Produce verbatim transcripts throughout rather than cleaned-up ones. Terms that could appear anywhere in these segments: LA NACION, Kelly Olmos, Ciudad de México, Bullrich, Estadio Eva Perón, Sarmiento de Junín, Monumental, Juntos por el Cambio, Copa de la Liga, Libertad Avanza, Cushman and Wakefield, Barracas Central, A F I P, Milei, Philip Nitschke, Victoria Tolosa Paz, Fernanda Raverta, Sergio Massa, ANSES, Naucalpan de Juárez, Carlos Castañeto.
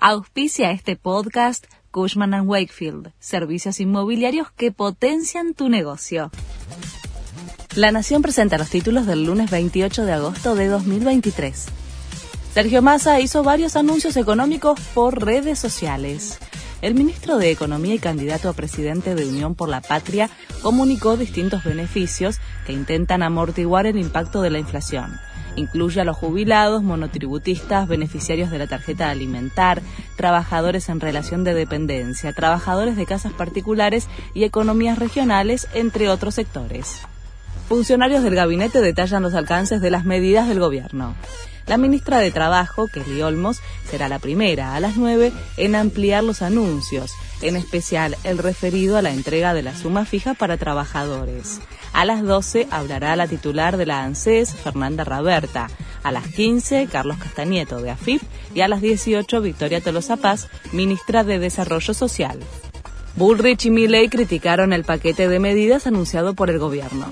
Auspicia este podcast Cushman and Wakefield, servicios inmobiliarios que potencian tu negocio. La Nación presenta los títulos del lunes veintiocho de agosto de dos mil veintitrés. Sergio Massa hizo varios anuncios económicos por redes sociales. El ministro de Economía y candidato a presidente de Unión por la Patria comunicó distintos beneficios que intentan amortiguar el impacto de la inflación. Incluye a los jubilados, monotributistas, beneficiarios de la tarjeta alimentar, trabajadores en relación de dependencia, trabajadores de casas particulares y economías regionales, entre otros sectores. Funcionarios del gabinete detallan los alcances de las medidas del gobierno. La ministra de Trabajo, Kelly Olmos, será la primera a las nueve en ampliar los anuncios, en especial el referido a la entrega de la suma fija para trabajadores. A las doce hablará la titular de la ANSES, Fernanda Raverta. A las quince, Carlos Castañeto, de A F I P. Y a las dieciocho, Victoria Tolosa Paz, ministra de Desarrollo Social. Bullrich y Milei criticaron el paquete de medidas anunciado por el gobierno.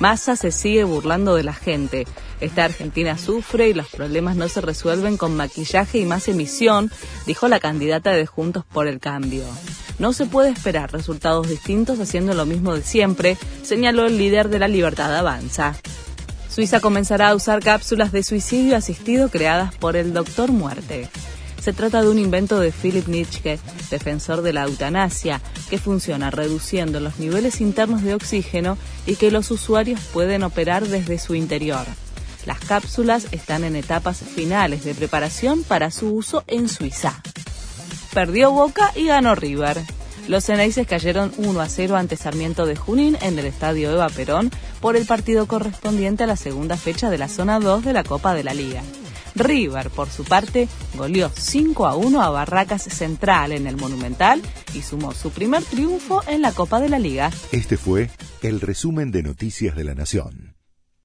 Massa se sigue burlando de la gente. Esta Argentina sufre y los problemas no se resuelven con maquillaje y más emisión, dijo la candidata de Juntos por el Cambio. No se puede esperar resultados distintos haciendo lo mismo de siempre, señaló el líder de la Libertad Avanza. Suiza comenzará a usar cápsulas de suicidio asistido creadas por el Doctor Muerte. Se trata de un invento de Philip Nitschke, defensor de la eutanasia, que funciona reduciendo los niveles internos de oxígeno y que los usuarios pueden operar desde su interior. Las cápsulas están en etapas finales de preparación para su uso en Suiza. Perdió Boca y ganó River. Los ceneices cayeron uno a cero ante Sarmiento de Junín en el Estadio Eva Perón por el partido correspondiente a la segunda fecha de la zona dos de la Copa de la Liga. River, por su parte, goleó cinco a uno a Barracas Central en el Monumental y sumó su primer triunfo en la Copa de la Liga. Este fue el resumen de Noticias de la Nación.